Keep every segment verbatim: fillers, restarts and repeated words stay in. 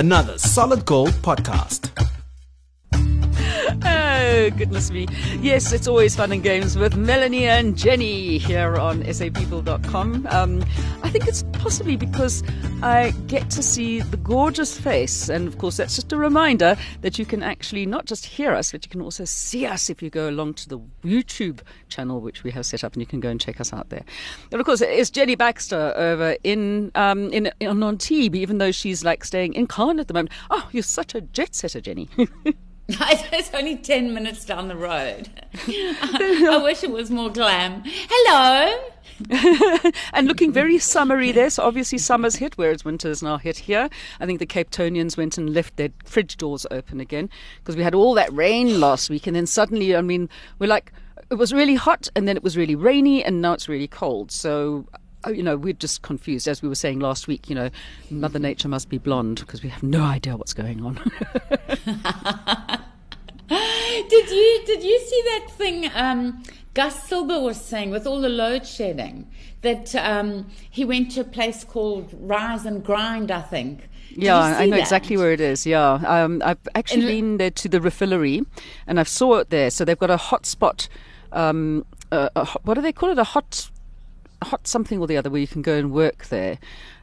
another Solid Gold podcast. Oh, goodness me. Yes, it's always fun and games with Melanie and Jenny here on S A People dot com. Um, I think it's possibly because I get to see the gorgeous face. And, of course, that's just a reminder that you can actually not just hear us, but you can also see us if you go along to the YouTube channel, which we have set up, and you can go and check us out there. And, of course, it's Jenny Baxter over in um, in, in Antibes, even though she's, like, staying in Cannes at the moment. Oh, you're such a jet-setter, Jenny. It's only ten minutes down the road. I wish it was more glam. Hello. And looking very summery there. So obviously summer's hit, whereas winter's now hit here. I think the Cape Townians went and left their fridge doors open again because we had all that rain last week. And then suddenly, I mean, we're like, it was really hot and then it was really rainy and now it's really cold. So... Oh, you know, we're just confused. As we were saying last week, you know, Mother Nature must be blonde because we have no idea what's going on. Did you did you see that thing um, Gus Silber was saying with all the load shedding, that um, he went to a place called Rise and Grind, I think. Did yeah, I know that? Exactly where it is. Yeah, um, I've actually In been there to the refillery and I saw it there. So they've got a hot spot. Um, uh, a hot, what do they call it? A hot hot something or the other where you can go and work there.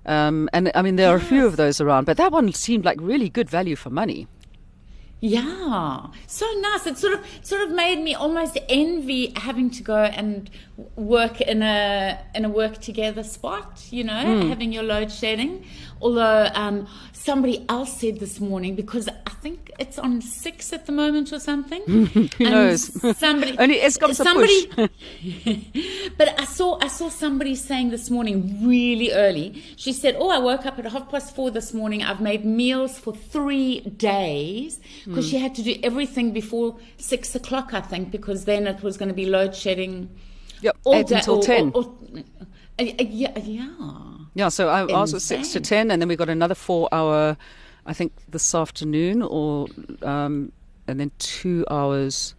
Um, and I mean, there are yes. a few of those around, but that one seemed like really good value for money. Yeah, so nice. It sort of sort of made me almost envy having to go and work in a in a work together spot, you know, mm. having your load shedding. Although um, somebody else said this morning, because I think it's on six at the moment or something. Who and knows? Somebody only Escom's somebody, a push. But I saw I saw somebody saying this morning really early. She said, "Oh, I woke up at half past four this morning. I've made meals for three days." Because mm. she had to do everything before six o'clock, I think, because then it was going to be load shedding yep. all day, until or, ten. Or, or, uh, yeah, yeah. Yeah. So I, ours was six to ten, and then we got another four-hour, I think, this afternoon, or um, and then two hours.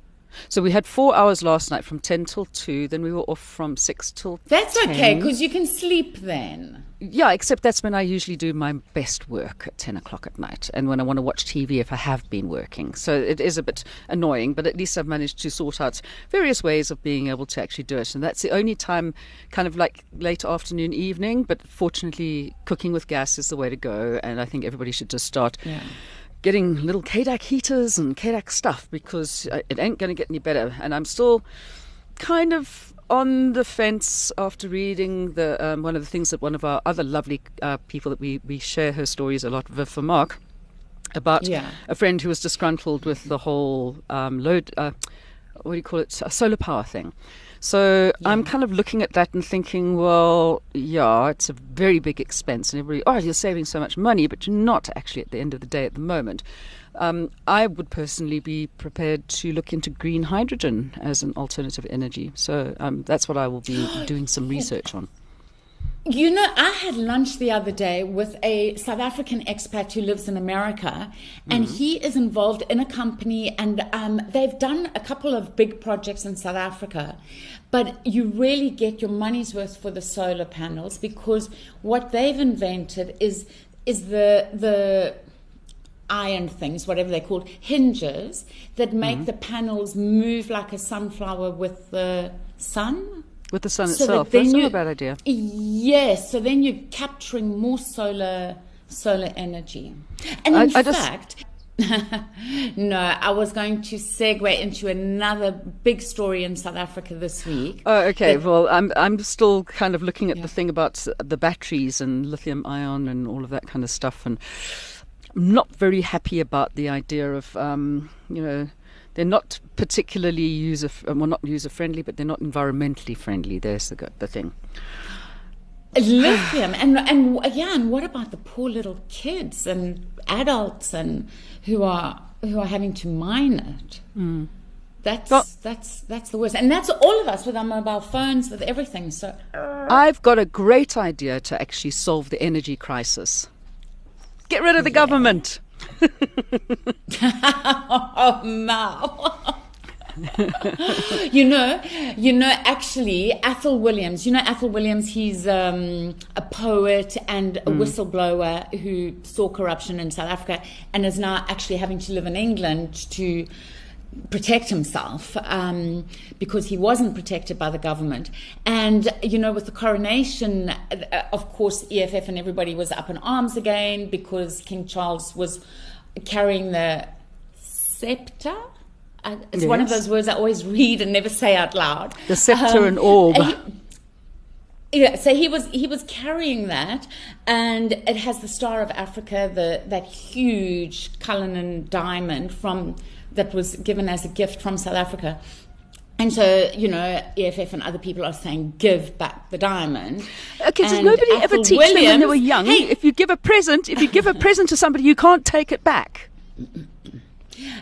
So we had four hours last night from ten till two. Then we were off from six till. That's ten. Okay, because you can sleep then. Yeah, except that's when I usually do my best work at ten o'clock at night, and when I want to watch T V if I have been working. So it is a bit annoying, but at least I've managed to sort out various ways of being able to actually do it. And that's the only time, kind of like late afternoon, evening. But fortunately, cooking with gas is the way to go, and I think everybody should just start. Yeah. Getting little K D A C heaters and K D A C stuff because it ain't going to get any better. And I'm still kind of on the fence after reading the um, one of the things that one of our other lovely uh, people that we, we share her stories a lot, Viv for Mark, about yeah. a friend who was disgruntled with the whole um, load, uh, what do you call it, a solar power thing. So yeah. I'm kind of looking at that and thinking, well, yeah, it's a very big expense. And everybody, oh, you're saving so much money, but you're not actually at the end of the day at the moment. Um, I would personally be prepared to look into green hydrogen as an alternative energy. So um, that's what I will be doing some research on. You know, I had lunch the other day with a South African expat who lives in America, and mm-hmm. he is involved in a company, and um, they've done a couple of big projects in South Africa, but you really get your money's worth for the solar panels because what they've invented is is the the iron things, whatever they're called, hinges that make mm-hmm. the panels move like a sunflower with the sun. With the sun so itself, that that's you, not a bad idea. Yes, so then you're capturing more solar solar energy. And I, in I fact, just... no, I was going to segue into another big story in South Africa this week. Oh, okay. That, well, I'm I'm still kind of looking at yeah. the thing about the batteries and lithium ion and all of that kind of stuff, and I'm not very happy about the idea of um, you know. They're not particularly user, well, not user-friendly, but they're not environmentally friendly. There's the the thing. Lithium, and and yeah, and what about the poor little kids and adults and who are who are having to mine it? Mm. That's well, that's that's the worst, and that's all of us with our mobile phones, with everything. So I've got a great idea to actually solve the energy crisis. Get rid of the yeah. government. Oh, no. You know, you know, actually, Athol Williams, you know, Athol Williams, he's um, a poet and a mm. whistleblower who saw corruption in South Africa and is now actually having to live in England to protect himself um, because he wasn't protected by the government. And, you know, with the coronation, uh, of course, E F F and everybody was up in arms again because King Charles was carrying the scepter. Uh, it's yes. one of those words I always read and never say out loud. The scepter um, and orb. He, yeah, so he was he was carrying that, and it has the Star of Africa, the that huge Cullinan diamond from that was given as a gift from South Africa. And so, you know, E F F and other people are saying, give back the diamond. Okay, and so nobody Athol ever teaches Williams, them when they were young. Hey, if you give a present, if you give a present to somebody, you can't take it back.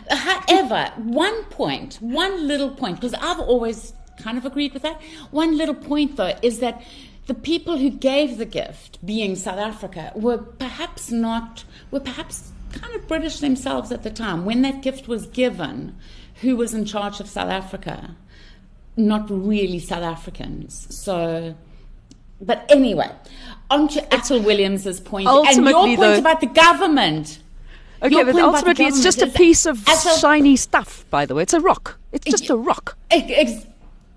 However, one point, one little point, because I've always kind of agreed with that. One little point, though, is that the people who gave the gift, being South Africa, were perhaps not, were perhaps kind of British themselves at the time. When that gift was given, who was in charge of South Africa? Not really South Africans. So, but anyway, on to Athol Williams's point. Ultimately, and your point the, about the government. Okay, your but ultimately it's just a piece of Athol, shiny stuff, by the way. It's a rock. It's just a rock. Ex-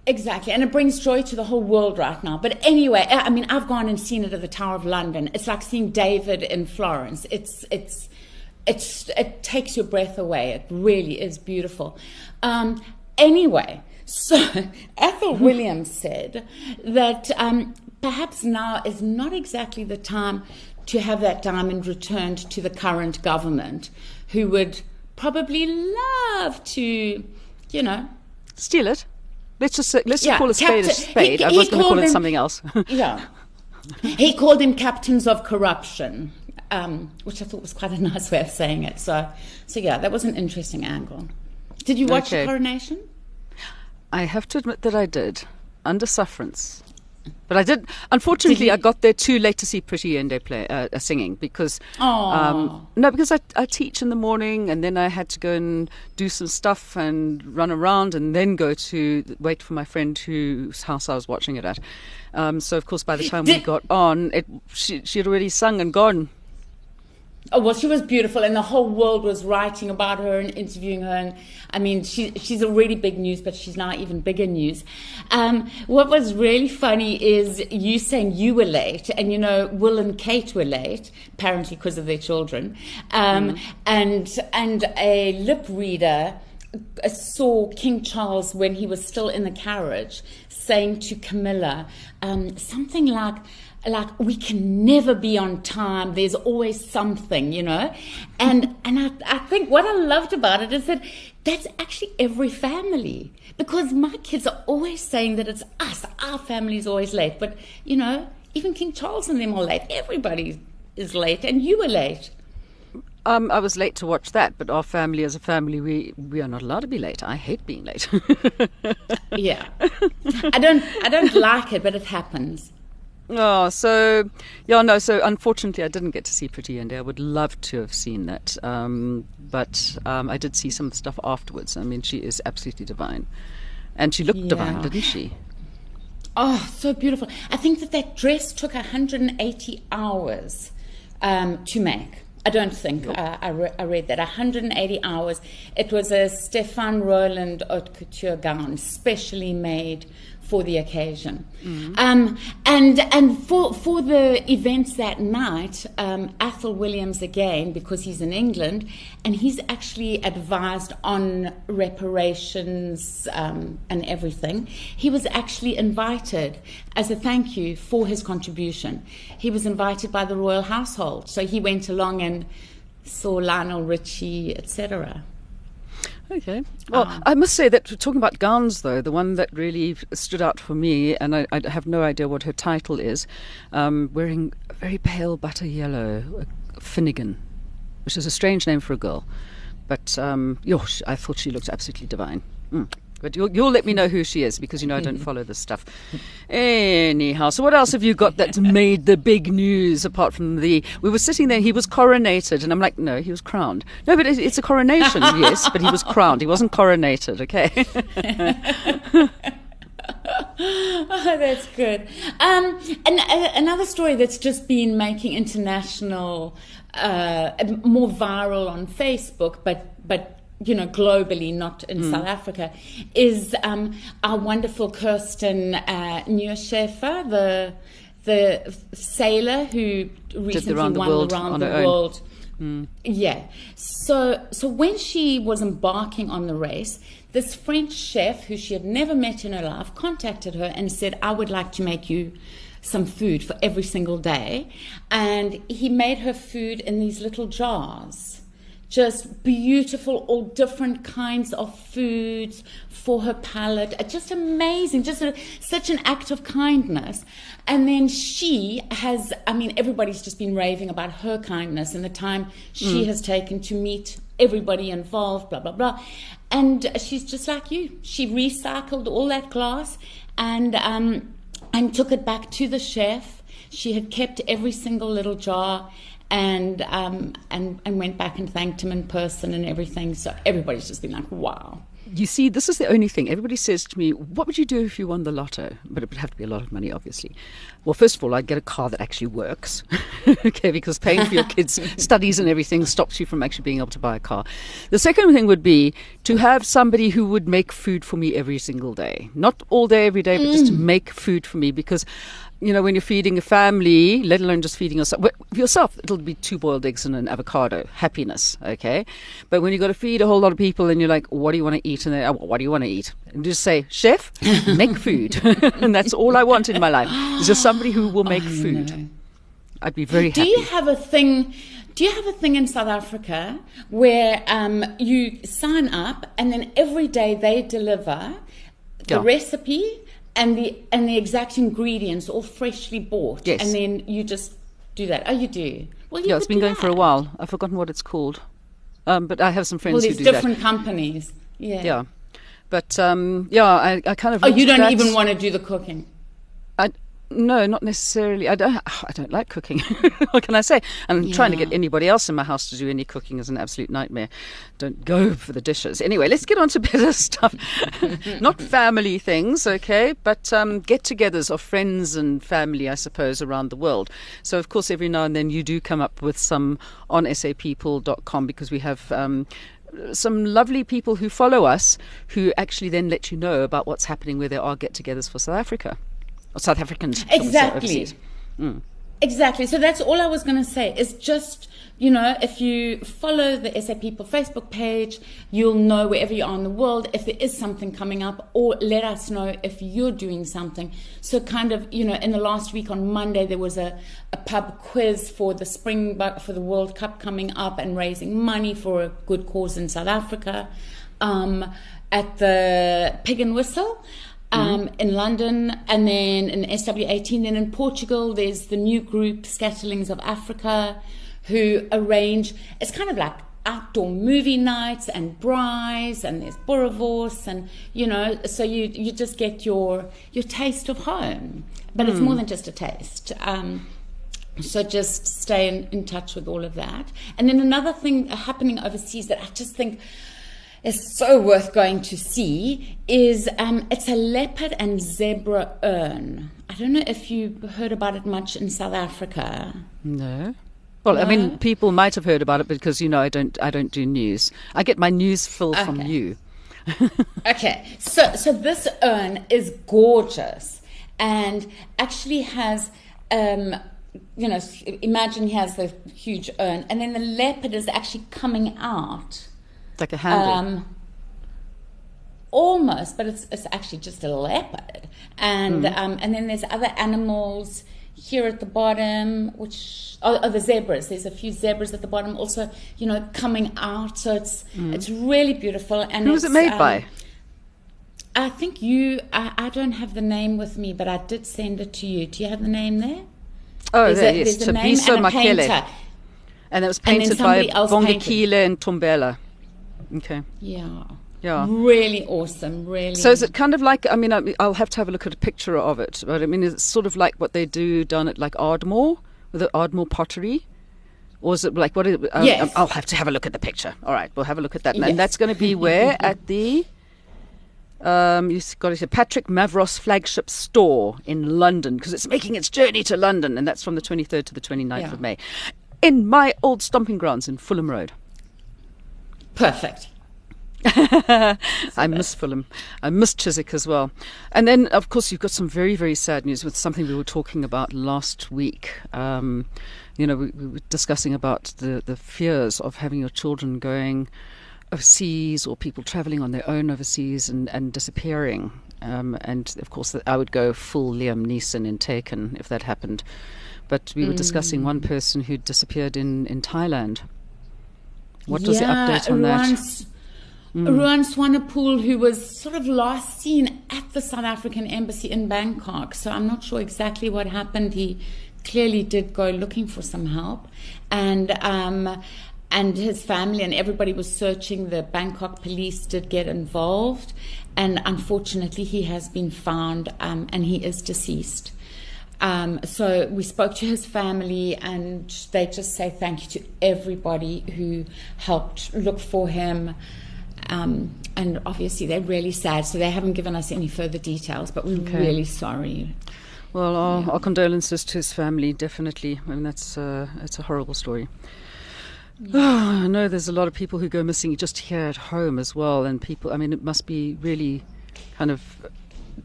exactly. And it brings joy to the whole world right now. But anyway, I mean, I've gone and seen it at the Tower of London. It's like seeing David in Florence. It's, it's, it's, it takes your breath away. It really is beautiful. Um, anyway. So Athol Williams said that um, perhaps now is not exactly the time to have that diamond returned to the current government, who would probably love to, you know, steal it. Let's just let's just yeah, call a spade a spade. He, I was going to call him, it something else. Yeah, he called them captains of corruption, um, which I thought was quite a nice way of saying it. So, so yeah, that was an interesting angle. Did you watch okay. the coronation? I have to admit that I did, under sufferance. But I did, unfortunately, did you... I got there too late to see Pretty Yende play, uh, singing because, um, no, because I, I teach in the morning and then I had to go and do some stuff and run around and then go to wait for my friend whose house I was watching it at. Um, so, of course, by the time did... we got on, it, she, she'd already sung and gone. Oh, well, she was beautiful, and the whole world was writing about her and interviewing her. And I mean, she, she's already big news, but she's now even bigger news. Um, what was really funny is you saying you were late, and, you know, Will and Kate were late, apparently because of their children. Um, mm. And and a lip reader saw King Charles when he was still in the carriage saying to Camilla um, something like, like, we can never be on time. There's always something, you know. And and I, I think what I loved about it is that that's actually every family. Because my kids are always saying that it's us. Our family's always late. But, you know, even King Charles and them are late. Everybody is late. And you were late. Um, I was late to watch that, but our family as a family, we, we are not allowed to be late. I hate being late. Yeah. I don't I don't like it, but it happens. Oh, so, yeah, no, so unfortunately I didn't get to see Pretty Yende. I would love to have seen that. Um, but um, I did see some of the stuff afterwards. I mean, she is absolutely divine. And she looked yeah. divine, didn't she? Oh, so beautiful. I think that that dress took one hundred eighty hours um, to make. I don't think. Nope. Uh, I, re- I read that. one hundred eighty hours. It was a Stéphane Roland haute couture gown, specially made for the occasion. Mm-hmm. Um, and and for for the events that night, um, Athol Williams again, because he's in England, and he's actually advised on reparations um, and everything. He was actually invited as a thank you for his contribution. He was invited by the royal household. So he went along and saw Lionel Richie, et cetera. Okay. Well, um, I must say that talking about gowns, though, the one that really stood out for me, and I, I have no idea what her title is, um, wearing a very pale butter yellow, Finnegan, which is a strange name for a girl. But um, yosh, I thought she looked absolutely divine. Mm. But you'll, you'll let me know who she is, because, you know, I don't follow this stuff. Anyhow, so what else have you got that's made the big news apart from the... We were sitting there, he was coronated, and I'm like, no, he was crowned. No, but it's a coronation, yes, but he was crowned. He wasn't coronated, okay? Oh, that's good. Um, and uh, another story that's just been making international, uh, more viral on Facebook, but... but you know, globally, not in mm. South Africa, is um, our wonderful Kirsten uh, Neuschäfer, the the sailor who recently won the Round the World. The world. Mm. Yeah. So, so when she was embarking on the race, this French chef who she had never met in her life contacted her and said, "I would like to make you some food for every single day," and he made her food in these little jars. Just beautiful, all different kinds of foods for her palate. Just amazing, just a, such an act of kindness. And then she has, I mean, everybody's just been raving about her kindness and the time she mm. has taken to meet everybody involved, blah, blah, blah. And she's just like you. She recycled all that glass and um, and took it back to the chef. She had kept every single little jar. And um and, and went back and thanked him in person and everything. So everybody's just been like, wow. You see, this is the only thing. Everybody says to me, what would you do if you won the lotto? But it would have to be a lot of money, obviously. Well, first of all, I'd get a car that actually works, okay, because paying for your kids' studies and everything stops you from actually being able to buy a car. The second thing would be to have somebody who would make food for me every single day. Not all day, every day, but mm. just to make food for me, because... You know, when you're feeding a family, let alone just feeding yourself, yourself, it'll be two boiled eggs and an avocado. Happiness, okay? But when you've got to feed a whole lot of people and you're like, what do you want to eat? And they, oh, what do you want to eat? And just say, chef, make food. And that's all I want in my life, is just somebody who will make oh, food. No. I'd be very happy. Do you have a thing... Do you have a thing in South Africa where um, you sign up and then every day they deliver the yeah. recipe... And the and the exact ingredients, all freshly bought. Yes. And then you just do that. Oh, you do? Well, you yeah, it's been going that. for a while. I've forgotten what it's called. Um, but I have some friends well, who do that. Well, there's different companies. Yeah. Yeah. But, um, yeah, I, I kind of... Oh, you don't that. even want to do the cooking? I, no, not necessarily. I don't, I don't like cooking. What can I say? I'm yeah. trying to get anybody else in my house to do any cooking is an absolute nightmare. Don't go for the dishes. Anyway, let's get on to better stuff. Not family things, okay, but um, get-togethers of friends and family, I suppose, around the world. So, of course, every now and then you do come up with some on S A people dot com, because we have... Um, some lovely people who follow us who actually then let you know about what's happening where there are get-togethers for South Africa or South Africans. Exactly. Mm. Exactly. So that's all I was going to say is just, you know, if you follow the S A People Facebook page, you'll know wherever you are in the world if there is something coming up, or let us know if you're doing something. So kind of, you know, in the last week on Monday, there was a, a pub quiz for the spring, for the World Cup coming up and raising money for a good cause in South Africa um, at the Pig and Whistle. Um, mm-hmm. In London, and then in S W eighteen, then in Portugal, there's the new group Scatterlings of Africa, who arrange, it's kind of like outdoor movie nights and braais, and there's boerewors, and you know, so you you just get your your taste of home, but mm. it's more than just a taste. Um, so just stay in, in touch with all of that. And then another thing happening overseas that I just think is so worth going to see is um, it's a leopard and zebra urn. I don't know if you heard about it much in South Africa. No. Well, no? I mean, people might have heard about it because you know I don't. I don't do news. I get my news fill okay. from you. Okay. So, so this urn is gorgeous, and actually has. Um, you know, imagine he has the huge urn, and then the leopard is actually coming out. Like a handle, um, almost, but it's it's actually just a leopard, and mm. um, and then there's other animals here at the bottom, which are oh, oh, the zebras. There's a few zebras at the bottom, also, you know, coming out. So it's mm. it's really beautiful. And who was it made um, by? I think you. I, I don't have the name with me, but I did send it to you. Do you have the name there? Oh, there's there a, is. So Biso Makele, and it was painted by Bongekile and Tombela. Okay. Yeah. Yeah. Really awesome, really. So is it kind of like, I mean, I'll have to have a look at a picture of it, but I mean, is it sort of like what they do down at like Ardmore, with the Ardmore pottery? Or is it like, what? Is, um, yes. I'll have to have a look at the picture. All right, we'll have a look at that. Yes. And that's going to be where? At the, um, you've got it, Patrick Mavros flagship store in London, because it's making its journey to London, and that's from the twenty-third to the twenty-ninth yeah. of May. In my old stomping grounds in Fulham Road. Perfect. I miss Fulham. I miss Chiswick as well. And then, of course, you've got some very, very sad news with something we were talking about last week. Um, you know, we, we were discussing about the, the fears of having your children going overseas or people travelling on their own overseas and, and disappearing. Um, and, of course, I would go full Liam Neeson in Taken if that happened. But we were mm. discussing one person who disappeared in, in Thailand. What was yeah, the update on Ruan, that? Mm. Ruan Swanepoel, who was sort of last seen at the South African embassy in Bangkok. So I'm not sure exactly what happened. He clearly did go looking for some help. And um, and his family and everybody was searching. The Bangkok police did get involved. And unfortunately, he has been found um, and he is deceased. Um, so we spoke to his family and they just say thank you to everybody who helped look for him. Um, and obviously they're really sad, so they haven't given us any further details, but we're okay. really sorry. Well, our, yeah. our condolences to his family, definitely. I mean, that's uh, it's a horrible story. Yeah. Oh, I know there's a lot of people who go missing just here at home as well, and people, I mean, it must be really kind of...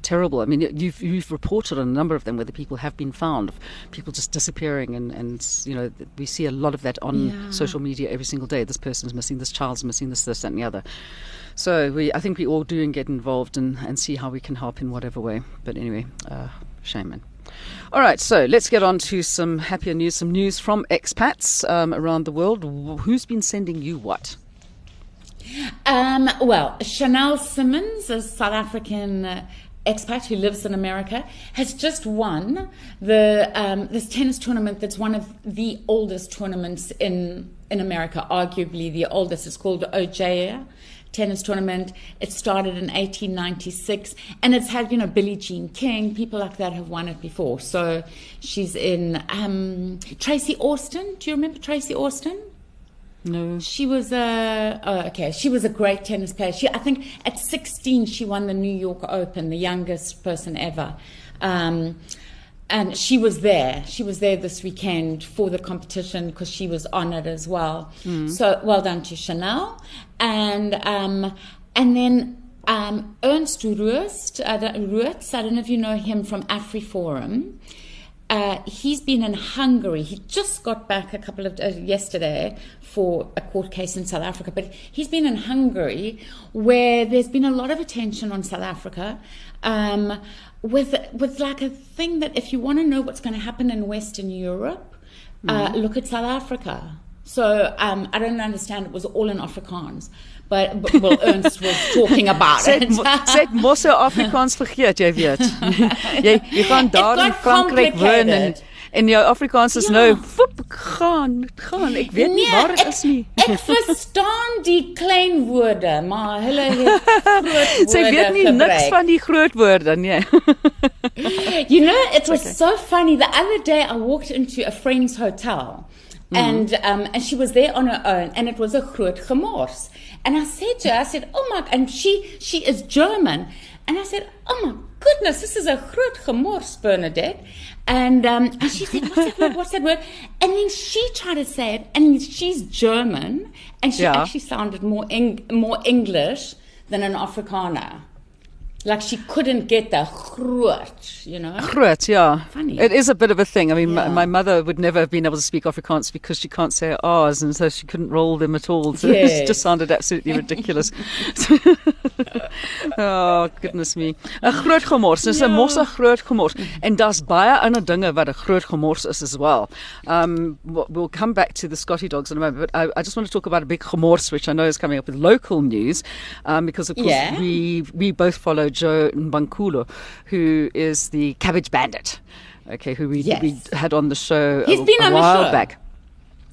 terrible. I mean, you've you've reported on a number of them where the people have been found, people just disappearing, and, and you know, we see a lot of that on yeah. social media every single day. This person's missing, this child's missing, this, this, that, and the other. So we, I think we all do and get involved and, and see how we can help in whatever way. But anyway, uh, shame, man. All right, so let's get on to some happier news, some news from expats um, around the world. Who's been sending you what? Um, well, Chanel Simmons, a South African uh, expat who lives in America, has just won the um, this tennis tournament that's one of the oldest tournaments in in America, arguably the oldest. It's called the Ojai Tennis Tournament. It started in eighteen ninety-six, and it's had, you know, Billie Jean King, people like that have won it before. So she's in um, Tracy Austin. Do you remember Tracy Austin? No. She was a oh, okay. She was a great tennis player. She, I think, at sixteen, she won the New York Open, the youngest person ever. Um, and she was there. She was there this weekend for the competition because she was honoured as well. Mm. So well done to Chanel. And um, and then um, Ernst Rutst. I don't know if you know him from AfriForum. Uh, he's been in Hungary. He just got back a couple of uh, yesterday for a court case in South Africa, but he's been in Hungary, where there's been a lot of attention on South Africa, um, with with like a thing that if you want to know what's going to happen in Western Europe, mm. uh, look at South Africa. So um, I don't understand. It was all in Afrikaans, but, but well, Ernst was talking about so it. Sê mos so Afrikaans vergeet jy weet. Jy jy gaan daar in Frankryk woon en en jou Afrikaans is ja. nou voep, gaan gaan. Ek weet nie nee, waar dit is nie. Ek verstaan die klein woorde, maar hulle het groot woorde. Sy weet nie gebruik. Niks van die groot woorde nie. You know, it was okay. so funny. The other day I walked into a friend's hotel. And um, and she was there on her own, and it was a groot gemors. And I said to her, I said, oh my, and she she is German. And I said, oh my goodness, this is a groot gemors, Bernadette. And, um, and she said, what's that word, what's that word? And then she tried to say it, and she's German, and she yeah. actually sounded more Eng- more English than an Afrikaner. Like she couldn't get the groot, you know. Groot, yeah. Funny. It is a bit of a thing. I mean, yeah. my, my mother would never have been able to speak Afrikaans because she can't say R's, and so she couldn't roll them at all. So yes. It just sounded absolutely ridiculous. Oh, goodness me. A groot gemors. Dis 'n mos 'n groot gemors. En daar's baie ander dinge wat 'n groot gemors is as well. Um, we'll come back to the Scotty dogs in a moment, but I, I just want to talk about a big gemors, which I know is coming up with local news, um, because, of course, yeah. we, we both follow Joe Mbankulo, who is the cabbage bandit, okay, who we, yes. we had on the show He's a, been on a while the show. back.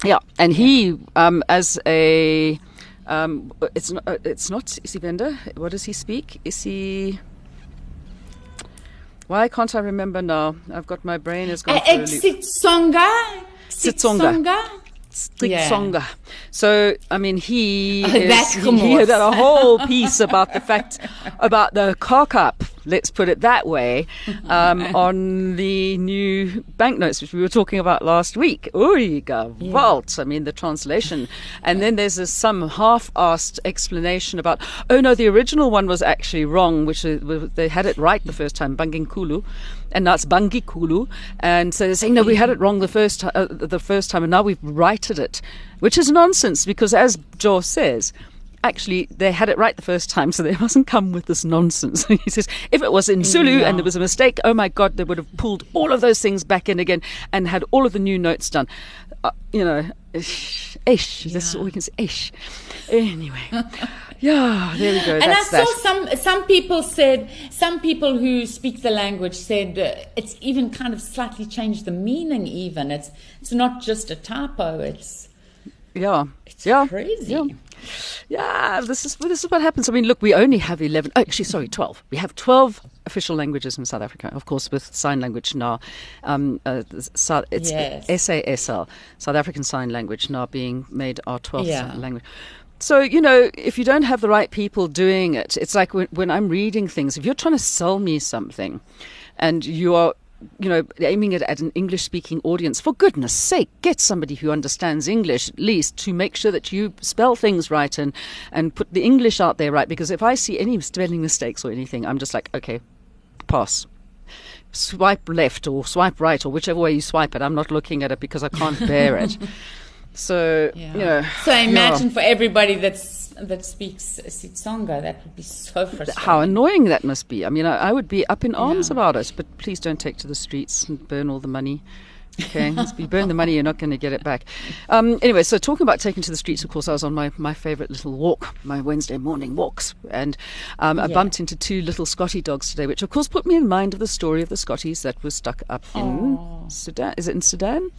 Yeah, and he, um, as a Um, it's not. It's not Isivenda. What does he speak? Is he? Why can't I remember now? I've got my brain has gone. Xitsonga. Xitsonga. Xitsonga. Yeah. So I mean, he is, he, he had a whole piece about the fact about the cock up. Let's put it that way. Um, on the new banknotes, which we were talking about last week. Uriga yeah. Vault. I mean, the translation. And then there's this, some half-assed explanation about, oh no, the original one was actually wrong, which uh, they had it right the first time, Banginkulu, and now it's Bangikulu. And so they're saying, no, we had it wrong the first, uh, the first time, and now we've righted it, which is nonsense because, as Joe says, actually, they had it right the first time, so they mustn't come with this nonsense. He says, if it was in Zulu no. and there was a mistake, oh my God, they would have pulled all of those things back in again and had all of the new notes done. Uh, you know, ish, ish. Yeah. That's all we can say, ish. Anyway, yeah, there we go. And that's I saw that. some some people said, some people who speak the language said uh, it's even kind of slightly changed the meaning. Even it's it's not just a typo. It's yeah, it's yeah. crazy. Yeah. Yeah, this is this is what happens. I mean, look, we only have eleven. Oh, actually, sorry, twelve. We have twelve official languages in South Africa, of course, with sign language now. Um, uh, so it's yes. S A S L, South African Sign Language, now being made our twelfth yeah. language. So, you know, if you don't have the right people doing it, it's like when, when I'm reading things. If you're trying to sell me something, and you are, you know, aiming it at an English-speaking audience, for goodness sake, get somebody who understands English at least to make sure that you spell things right and, and put the English out there right. Because if I see any spelling mistakes or anything, I'm just like, okay, pass. Swipe left or swipe right or whichever way you swipe it. I'm not looking at it because I can't bear it. So, yeah. you know. So I imagine yeah. for everybody that's that speaks Xitsonga, that would be so frustrating. How annoying that must be. I mean, I, I would be up in arms yeah. about it, but please don't take to the streets and burn all the money. Okay, if you burn the money, you're not going to get it back. Um, anyway, so talking about taking to the streets, of course, I was on my, my favourite little walk, my Wednesday morning walks, and um, I yeah. bumped into two little Scotty dogs today, which, of course, put me in mind of the story of the Scotties that was stuck up in oh. Sudan. Is it in Sudan?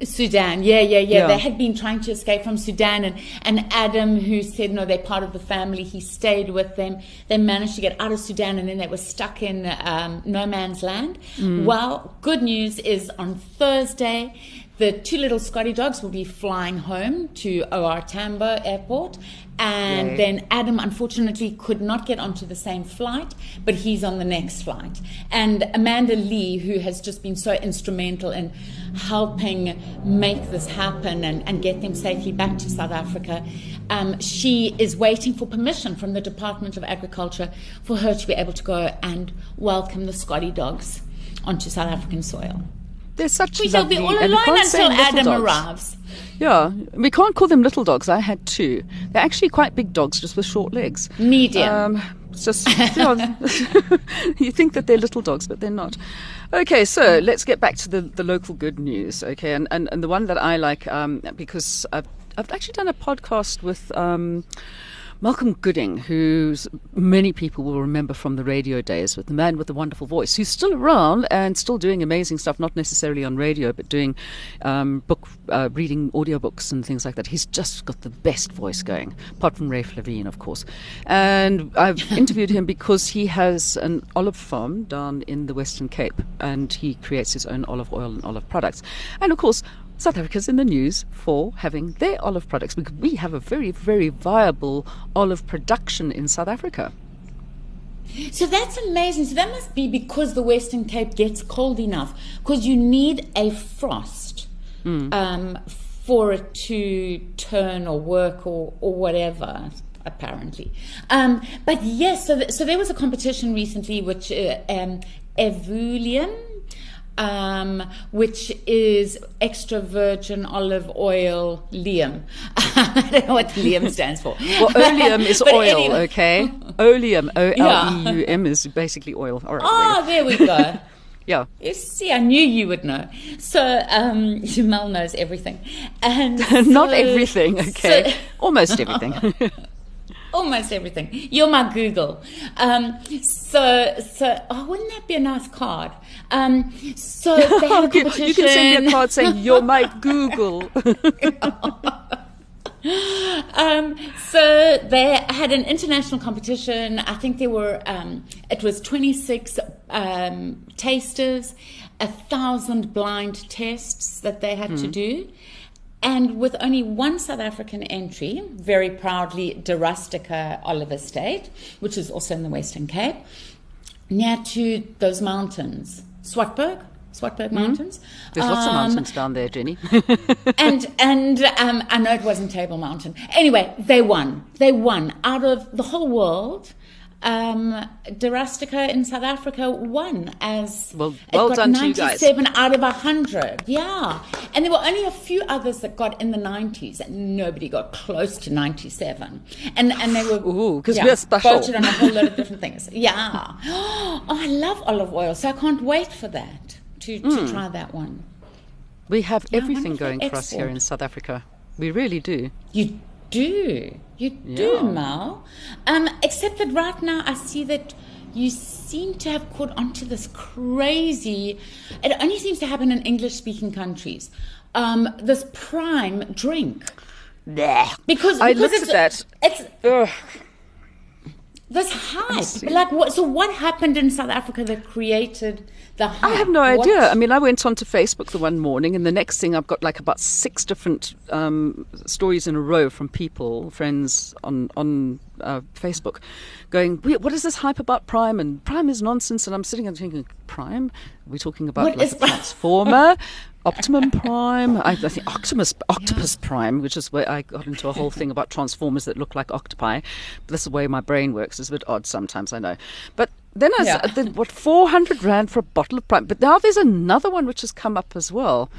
Sudan, yeah, yeah, yeah, yeah. They had been trying to escape from Sudan, and, and Adam, who said, no, they're part of the family, he stayed with them. They managed to get out of Sudan, and then they were stuck in um, no man's land. Mm. Well, good news is on Thursday, the two little Scotty dogs will be flying home to O R Tambo Airport. And Yay. Then Adam, unfortunately, could not get onto the same flight, but he's on the next flight. And Amanda Lee, who has just been so instrumental in helping make this happen and, and get them safely back to South Africa, um, she is waiting for permission from the Department of Agriculture for her to be able to go and welcome the Scotty dogs onto South African soil. They're such we lovely... We shall be all alone until Adam dogs. Arrives. Yeah, we can't call them little dogs. I had two. They're actually quite big dogs, just with short legs. Medium. Um, just, you know, you think that they're little dogs, but they're not. Okay, so let's get back to the, the local good news, okay? And, and, and the one that I like, um, because I've, I've actually done a podcast with... Um, Malcolm Gooding, who many people will remember from the radio days, with the man with the wonderful voice, who's still around and still doing amazing stuff, not necessarily on radio, but doing um, book uh, reading, audiobooks and things like that. He's just got the best voice going, apart from Rafe Levine, of course. And I've interviewed him because he has an olive farm down in the Western Cape, and he creates his own olive oil and olive products. And, of course, South Africa's in the news for having their olive products, because we have a very, very viable olive production in South Africa. So that's amazing. So that must be because the Western Cape gets cold enough, because you need a frost mm. um, for it to turn or work or, or whatever. Apparently, um, but yes. So, th- so there was a competition recently, which uh, um, Evulian. Um, which is extra virgin olive oil, Liam. I don't know what Liam stands for. Well, oleum is oil, anyway. Okay? Oleum, O L E U M, yeah. is basically oil. All right, oh, there we go. Yeah. You see, I knew you would know. So, um, Jamal knows everything. And so, not everything, okay? So, almost everything. Almost everything. You're my Google. Um, so, so oh, wouldn't that be a nice card? Um, so they have a competition. You can send me a card saying, you're my Google. Um, so they had an international competition. I think there were, um, it was twenty-six um, tasters, a thousand blind tests that they had mm. to do. And with only one South African entry, very proudly, De Rustica, Oliver State, which is also in the Western Cape, near to those mountains, Swartberg. Swartberg Mountains. Mm-hmm. There's um, lots of mountains down there, Jenny. and and um, I know it wasn't Table Mountain. Anyway, they won. They won. Out of the whole world, um, De Rustica in South Africa won as well, well done to you guys. ninety-seven out of one hundred. Yeah. And there were only a few others that got in the nineties, and nobody got close to ninety-seven. And and they were ooh, because yeah, we're special. Voted on a whole lot of different things. Yeah. Oh, I love olive oil, so I can't wait for that. To, mm. to try that one. We have yeah, everything going for us here in South Africa. We really do. You do. You do, yeah. Mal. Um, except that right now I see that you seem to have caught onto this crazy, it only seems to happen in English-speaking countries, um, this prime drink. Blech. Because I because looked at that. It's... Ugh. This hype, like, what, so what happened in South Africa that created the hype? I have no what? idea. I mean, I went onto Facebook the one morning, and the next thing I've got like about six different um, stories in a row from people, friends on on uh, Facebook, going, "What is this hype about Prime? And Prime is nonsense." And I'm sitting and thinking, "Prime? Are we talking about what like a transformer?" Optimum Prime, I, I think Octopus, Octopus yeah. Prime, which is where I got into a whole thing about transformers that look like octopi. That's the way my brain works. It's a bit odd sometimes, I know. But then I was, yeah. then, what, four hundred rand for a bottle of Prime. But now there's another one which has come up as well,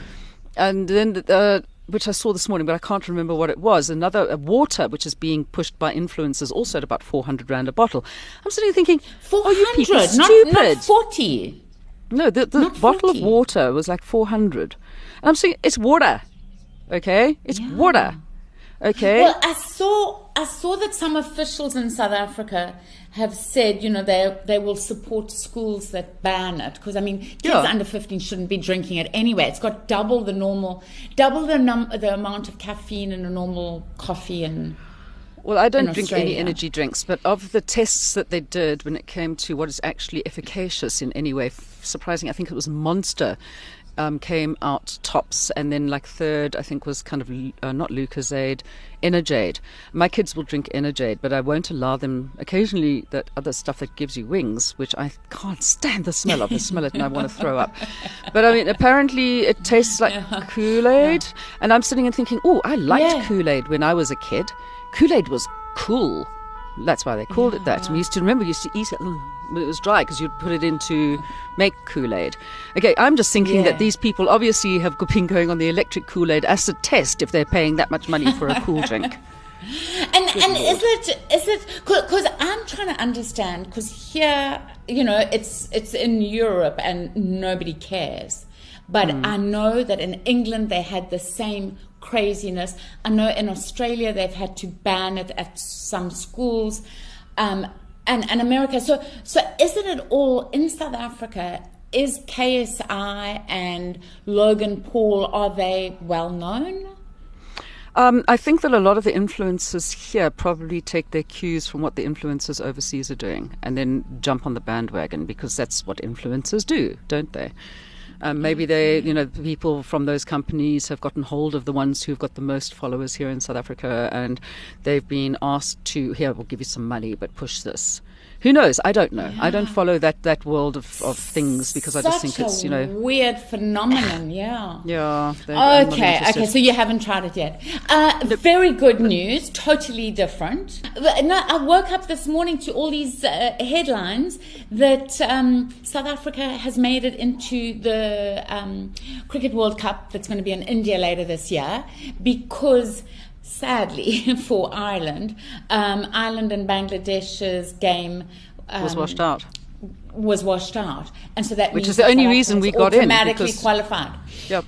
and then uh, which I saw this morning, but I can't remember what it was. Another uh, water, which is being pushed by influencers, also at about four hundred rand a bottle. I'm sitting thinking, are you people stupid? Not, not forty. No, the, the bottle of water was like four hundred. And I'm saying, it's water, okay? It's yeah. water, okay? Well, I saw I saw that some officials in South Africa have said, you know, they they will support schools that ban it. Because, I mean, kids yeah. under fifteen shouldn't be drinking it anyway. It's got double the normal, double the, num- the amount of caffeine in a normal coffee and... Well, I don't drink any energy drinks, but of the tests that they did when it came to what is actually efficacious in any way, f- surprising, I think it was Monster um, came out tops, and then like third, I think, was kind of uh, not Lucozade, Energade. My kids will drink Energade, but I won't allow them occasionally that other stuff that gives you wings, which I can't stand the smell of. I smell it and I want to throw up. But I mean, apparently it tastes like yeah. Kool-Aid, yeah. and I'm sitting and thinking, oh, I liked yeah. Kool-Aid when I was a kid. Kool-Aid was cool. That's why they called yeah. it that. We used to remember, we used to eat it when it was dry because you'd put it in to make Kool-Aid. Okay, I'm just thinking yeah. that these people obviously have been going on the electric Kool-Aid acid test if they're paying that much money for a cool drink. And Good and Lord. is it is it because I'm trying to understand, because here, you know, it's it's in Europe and nobody cares, but mm. I know that in England they had the same craziness. I know in Australia they've had to ban it at some schools, um, and, and America. So, so isn't it all in South Africa? Is K S I and Logan Paul, are they well known? Um, I think that a lot of the influencers here probably take their cues from what the influencers overseas are doing and then jump on the bandwagon, because that's what influencers do, don't they? Um, maybe they, you know, the people from those companies have gotten hold of the ones who've got the most followers here in South Africa, and they've been asked to, here, we'll give you some money, but push this. Who knows? I don't know. Yeah. I don't follow that, that world of, of things, because Such I just think it's, you know... weird phenomenon, yeah. Yeah. Okay, okay, so you haven't tried it yet. Uh, very good news, totally different. No, I woke up this morning to all these uh, headlines that um, South Africa has made it into the um, Cricket World Cup that's going to be in India later this year, because... sadly for Ireland, um, Ireland and Bangladesh's game um, was washed out. Was washed out, and so that which means is the only South reason we got in, automatically qualified. Yep.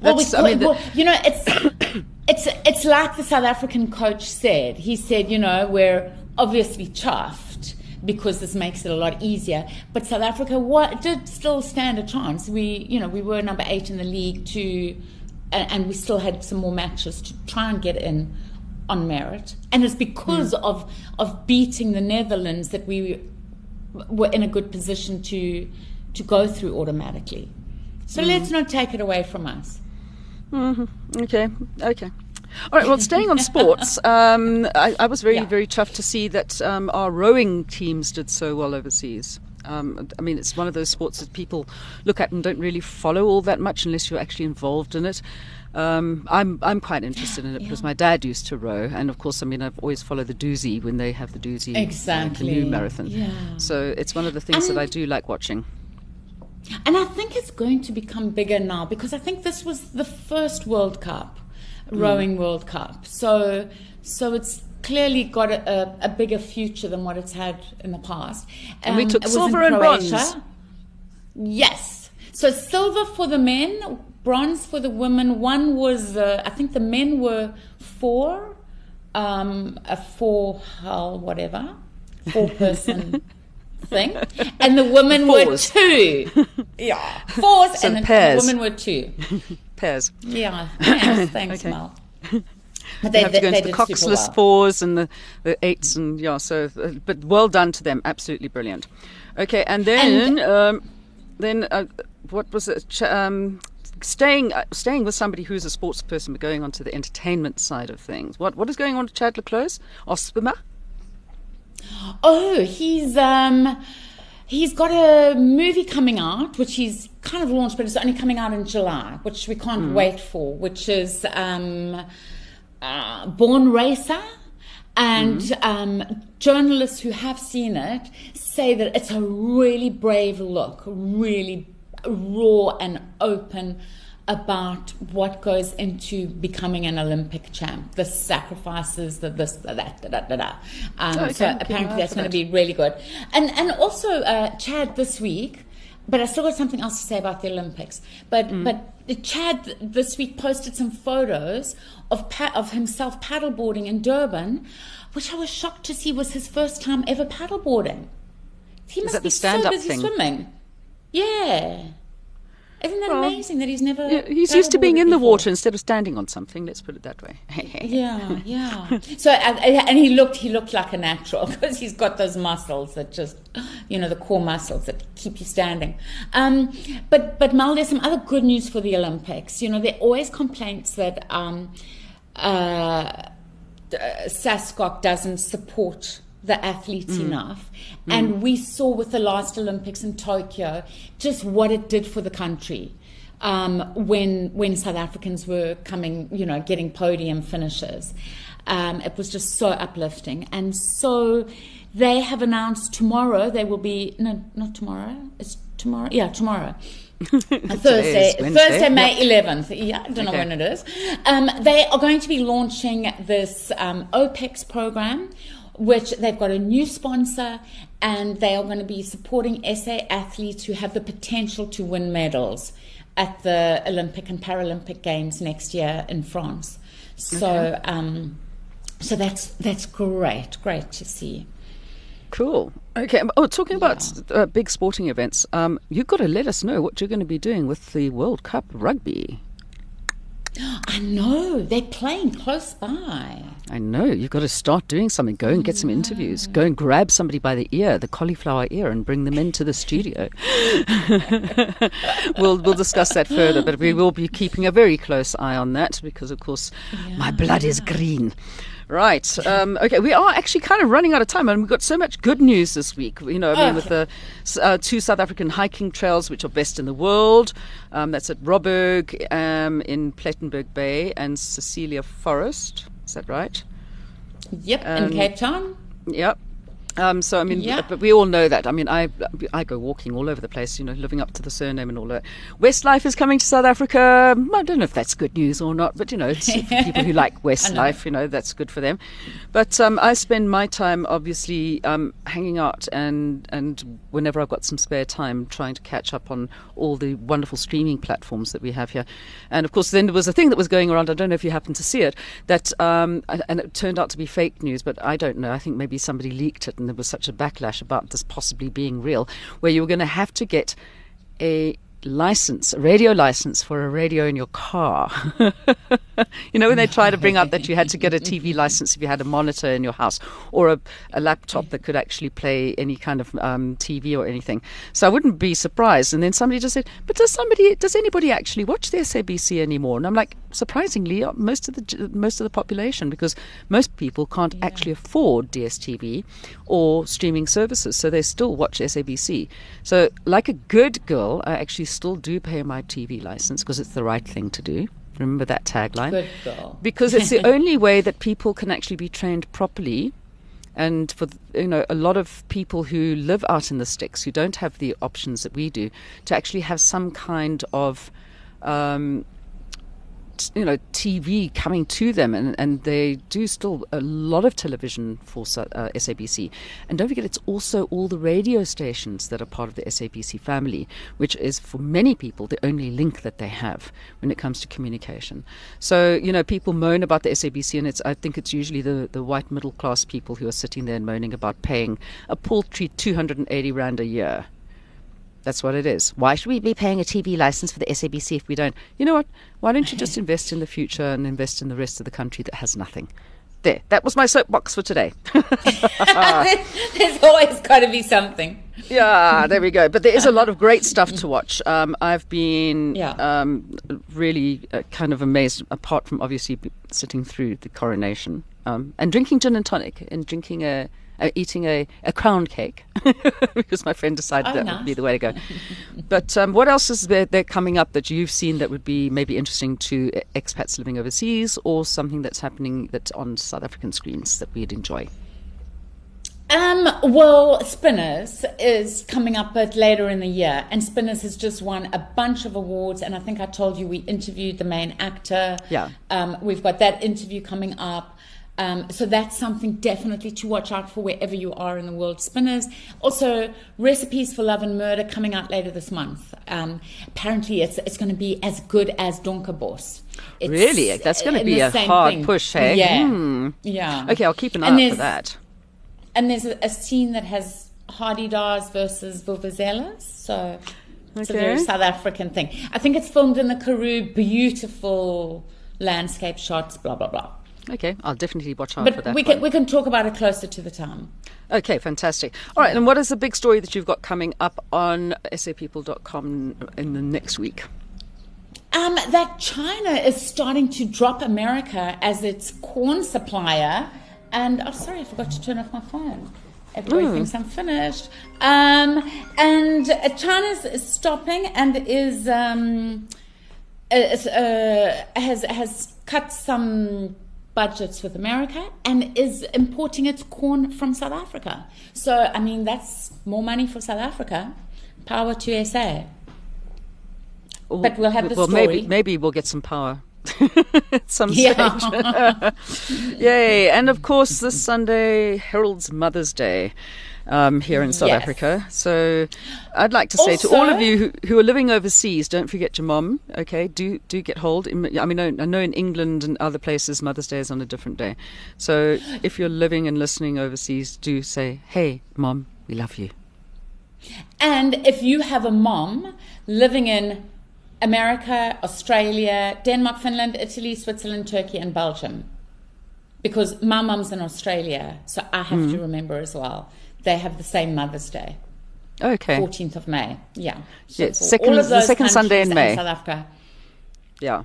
Well, we, I mean, well, you know, it's it's it's like the South African coach said. He said, you know, we're obviously chuffed because this makes it a lot easier. But South Africa wa- did still stand a chance. We, you know, we were number eight in the league to. and, and we still had some more matches to try and get in on merit. And it's because mm. of of beating the Netherlands that we were in a good position to to go through automatically. So mm. let's not take it away from us. Mm-hmm. Okay, okay. All right, well, staying on sports, um, I, I was very, yeah. very tough to see that um, our rowing teams did so well overseas. Um, I mean, it's one of those sports that people look at and don't really follow all that much unless you're actually involved in it. Um, I'm I'm quite interested in it yeah. because my dad used to row, and of course, I mean, I've always followed the doozy when they have the doozy exactly. uh, canoe marathon. Yeah. So it's one of the things and, that I do like watching. And I think it's going to become bigger now because I think this was the first World Cup, rowing mm. World Cup. So so it's clearly got a, a, a bigger future than what it's had in the past. Um, and we took silver and bronze. Yes. So silver for the men, bronze for the women. One was, uh, I think the men were four, um, a four hull, whatever, four person thing. And the women Fours. were two. Yeah. Fours so and the pairs. women were two. Pairs. Yeah. Pairs. Thanks, okay. Mel. But they, you have to go they, into they the coxless well. fours and the, the eights and yeah. So, but well done to them, absolutely brilliant. Okay, and then and, um, then uh, what was it? Um, staying uh, staying with somebody who's a sports person, but going on to the entertainment side of things. What what is going on with Chad LaClose, our swimmer? Oh, he's um, he's got a movie coming out, which he's kind of launched, but it's only coming out in July, which we can't mm. wait for. Which is. Um, Uh, born racer, and mm-hmm. um, journalists who have seen it say that it's a really brave look, really raw and open about what goes into becoming an Olympic champ, the sacrifices, the this, the that, da, da, da, da. Um, oh, so apparently that's going to be really good. And and also uh, Chad this week. But I still got something else to say about the Olympics. But mm. but Chad this week posted some photos of pa- of himself paddleboarding in Durban, which I was shocked to see was his first time ever paddleboarding. He must be so busy thing? swimming. Yeah. Isn't that well, amazing that he's never... Yeah, he's used to being in before. the water instead of standing on something. Let's put it that way. yeah, yeah. So, and he looked he looked like a natural because he's got those muscles that just, you know, the core muscles that keep you standing. Um, but, but Mal, there's some other good news for the Olympics. You know, there are always complaints that um, uh, SASCOC doesn't support the athletes mm. enough, and mm. we saw with the last Olympics in Tokyo just what it did for the country um, when when South Africans were coming, you know, getting podium finishes. Um, it was just so uplifting, and so they have announced tomorrow they will be no, not tomorrow. It's tomorrow, yeah, tomorrow. Thursday, Thursday, May eleventh. Yeah, I don't know okay. when it is. Um, they are going to be launching this um, OPEX program, which they've got a new sponsor, and they are going to be supporting S A athletes who have the potential to win medals at the Olympic and Paralympic Games next year in France. So, okay. um, so that's that's great, great to see. Cool. Okay. Oh, talking about yeah. uh, big sporting events, um, you've got to let us know what you're going to be doing with the World Cup Rugby. I know, they're playing close by. I know, you've got to start doing something. Go and get some interviews. Go and grab somebody by the ear, the cauliflower ear, and bring them into the studio. we'll we'll discuss that further, but we will be keeping a very close eye on that because, of course, yeah. my blood is green. Right. Um, okay. We are actually kind of running out of time, and we've got so much good news this week. You know, I mean, okay. with the uh, two South African hiking trails, which are best in the world. Um, that's at Roberg um, in Plettenberg Bay and Cecilia Forest. Is that right? Yep, um, in Cape Town. Yep. Um, so, I mean, yeah. but we all know that. I mean, I I go walking all over the place, you know, living up to the surname and all that. Westlife is coming to South Africa. I don't know if that's good news or not, but, you know, it's for people who like Westlife, you know, that's good for them. But um, I spend my time, obviously, um, hanging out and, and whenever I've got some spare time, trying to catch up on all the wonderful streaming platforms that we have here. And, of course, then there was a thing that was going around, I don't know if you happened to see it, that um, and it turned out to be fake news, but I don't know. I think maybe somebody leaked it. And there was such a backlash about this possibly being real, where you were going to have to get a license, a radio license for a radio in your car. You know, when they try to bring up that you had to get a T V license if you had a monitor in your house or a, a laptop that could actually play any kind of um, T V or anything. So I wouldn't be surprised. And then somebody just said, but does somebody, does anybody actually watch the S A B C anymore? And I'm like, surprisingly, most of the most of the population, because most people can't yeah. actually afford D S T V or streaming services, so they still watch S A B C. So like a good girl, I actually still do pay my T V license because it's the right thing to do. Remember that tagline? Good girl. Because it's the only way that people can actually be trained properly. And for, you know, a lot of people who live out in the sticks, who don't have the options that we do, to actually have some kind of, um, t- you know, T V coming to them. And, and they do still a lot of television for uh, S A B C. And don't forget, it's also all the radio stations that are part of the S A B C family, which is for many people the only link that they have when it comes to communication. So, you know, people moan about the S A B C, and it's, I think it's usually the, the white middle class people who are sitting there and moaning about paying a paltry two hundred eighty rand a year. That's what it is. Why should we be paying a T V license for the S A B C if we don't? You know what? Why don't you just invest in the future and invest in the rest of the country that has nothing? There. That was my soapbox for today. There's always got to be something. Yeah, there we go. But there is a lot of great stuff to watch. Um, I've been yeah. um, really uh, kind of amazed, apart from obviously sitting through the coronation um, and drinking gin and tonic and drinking a... Uh, eating a, a crown cake because my friend decided oh, that nice. would be the way to go. But um, what else is there, there coming up that you've seen that would be maybe interesting to expats living overseas, or something that's happening that's on South African screens that we'd enjoy? Um, well, Spinners is coming up a bit later in the year, and Spinners has just won a bunch of awards. And I think I told you we interviewed the main actor. Yeah. Um, we've got that interview coming up. Um, so that's something definitely to watch out for wherever you are in the world. Spinners. Also, Recipes for Love and Murder coming out later this month. Um, apparently, it's it's going to be as good as Donkerbos. Really? That's going to be a hard thing. push, hey? Yeah. Hmm. yeah. Okay, I'll keep an eye out for that. And there's a, a scene that has Hardy Dars versus Vuvuzelas. So it's okay. a very South African thing. I think it's filmed in the Karoo. Beautiful landscape shots, blah, blah, blah. Okay, I'll definitely watch out but for that. But we can, we can talk about it closer to the time. Okay, fantastic. All right, and what is the big story that you've got coming up on S A People dot com in the next week? Um, that China is starting to drop America as its corn supplier. And, oh, sorry, I forgot to turn off my phone. Everybody mm. thinks I'm finished. Um, and China's stopping and is um, uh, uh, has has cut some... budgets with America and is importing its corn from South Africa. So, I mean, that's more money for South Africa. Power to S A. Well, but we'll have the well, story. Maybe, maybe we'll get some power at some yeah. stage. Yay. And, of course, this Sunday heralds Mother's Day um, here in South yes. Africa. So I'd like to say also, to all of you who, who are living overseas, don't forget your mom, okay? Do do get hold. I mean, I know in England and other places Mother's Day is on a different day. So if you're living and listening overseas, do say, hey, mom, we love you. And if you have a mom living in America, Australia, Denmark, Finland, Italy, Switzerland, Turkey, and Belgium. Because my mum's in Australia, so I have mm. to remember as well. They have the same Mother's Day. Okay. fourteenth of May, yeah. So yeah second, the second Sunday in May. South Africa. Yeah.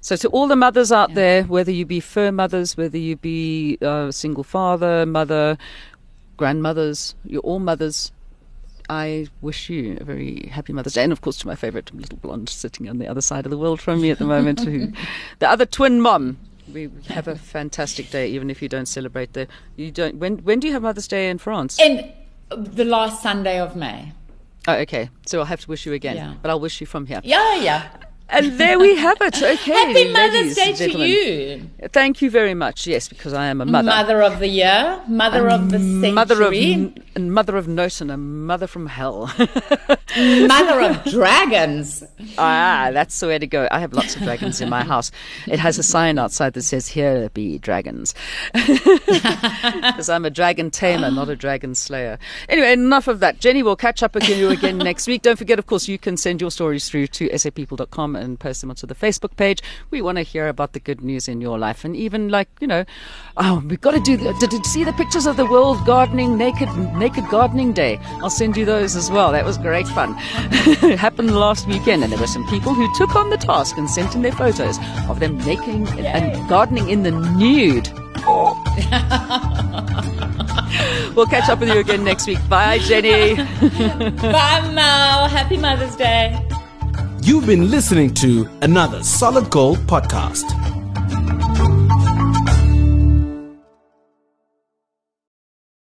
So to all the mothers out yeah. there, whether you be fur mothers, whether you be uh, single father, mother, grandmothers, you're all mothers. I wish you a very happy Mother's Day. And, of course, to my favourite little blonde sitting on the other side of the world from me at the moment, who, the other twin mom. We have a fantastic day, even if you don't celebrate the... You don't. When when do you have Mother's Day in France? In the last Sunday of May. Oh, okay. So I'll have to wish you again. Yeah. But I'll wish you from here. Yeah, yeah. And there we have it. Okay. Happy Mother's Day to you. Thank you very much. Yes, because I am a mother. Mother of the year. Mother a of the century. Mother of... and mother of Noten, a mother from hell. Mother of dragons. Ah, that's the way to go. I have lots of dragons in my house. It has a sign outside that says, "Here be dragons." Because I'm a dragon tamer, not a dragon slayer. Anyway, enough of that. Jenny, we'll catch up with you again next week. Don't forget, of course, you can send your stories through to S A people dot com and post them onto the Facebook page. We want to hear about the good news in your life. And even like, you know, oh, we've got to do the, did you see the pictures of the World Gardening Naked Naked Gardening Day? I'll send you those as well. That was great fun. It happened last weekend, and there were some people who took on the task and sent in their photos of them naked and gardening in the nude. We'll catch up with you again next week. Bye, Jenny. Bye, Mal. Happy Mother's Day. You've been listening to another Solid Gold podcast.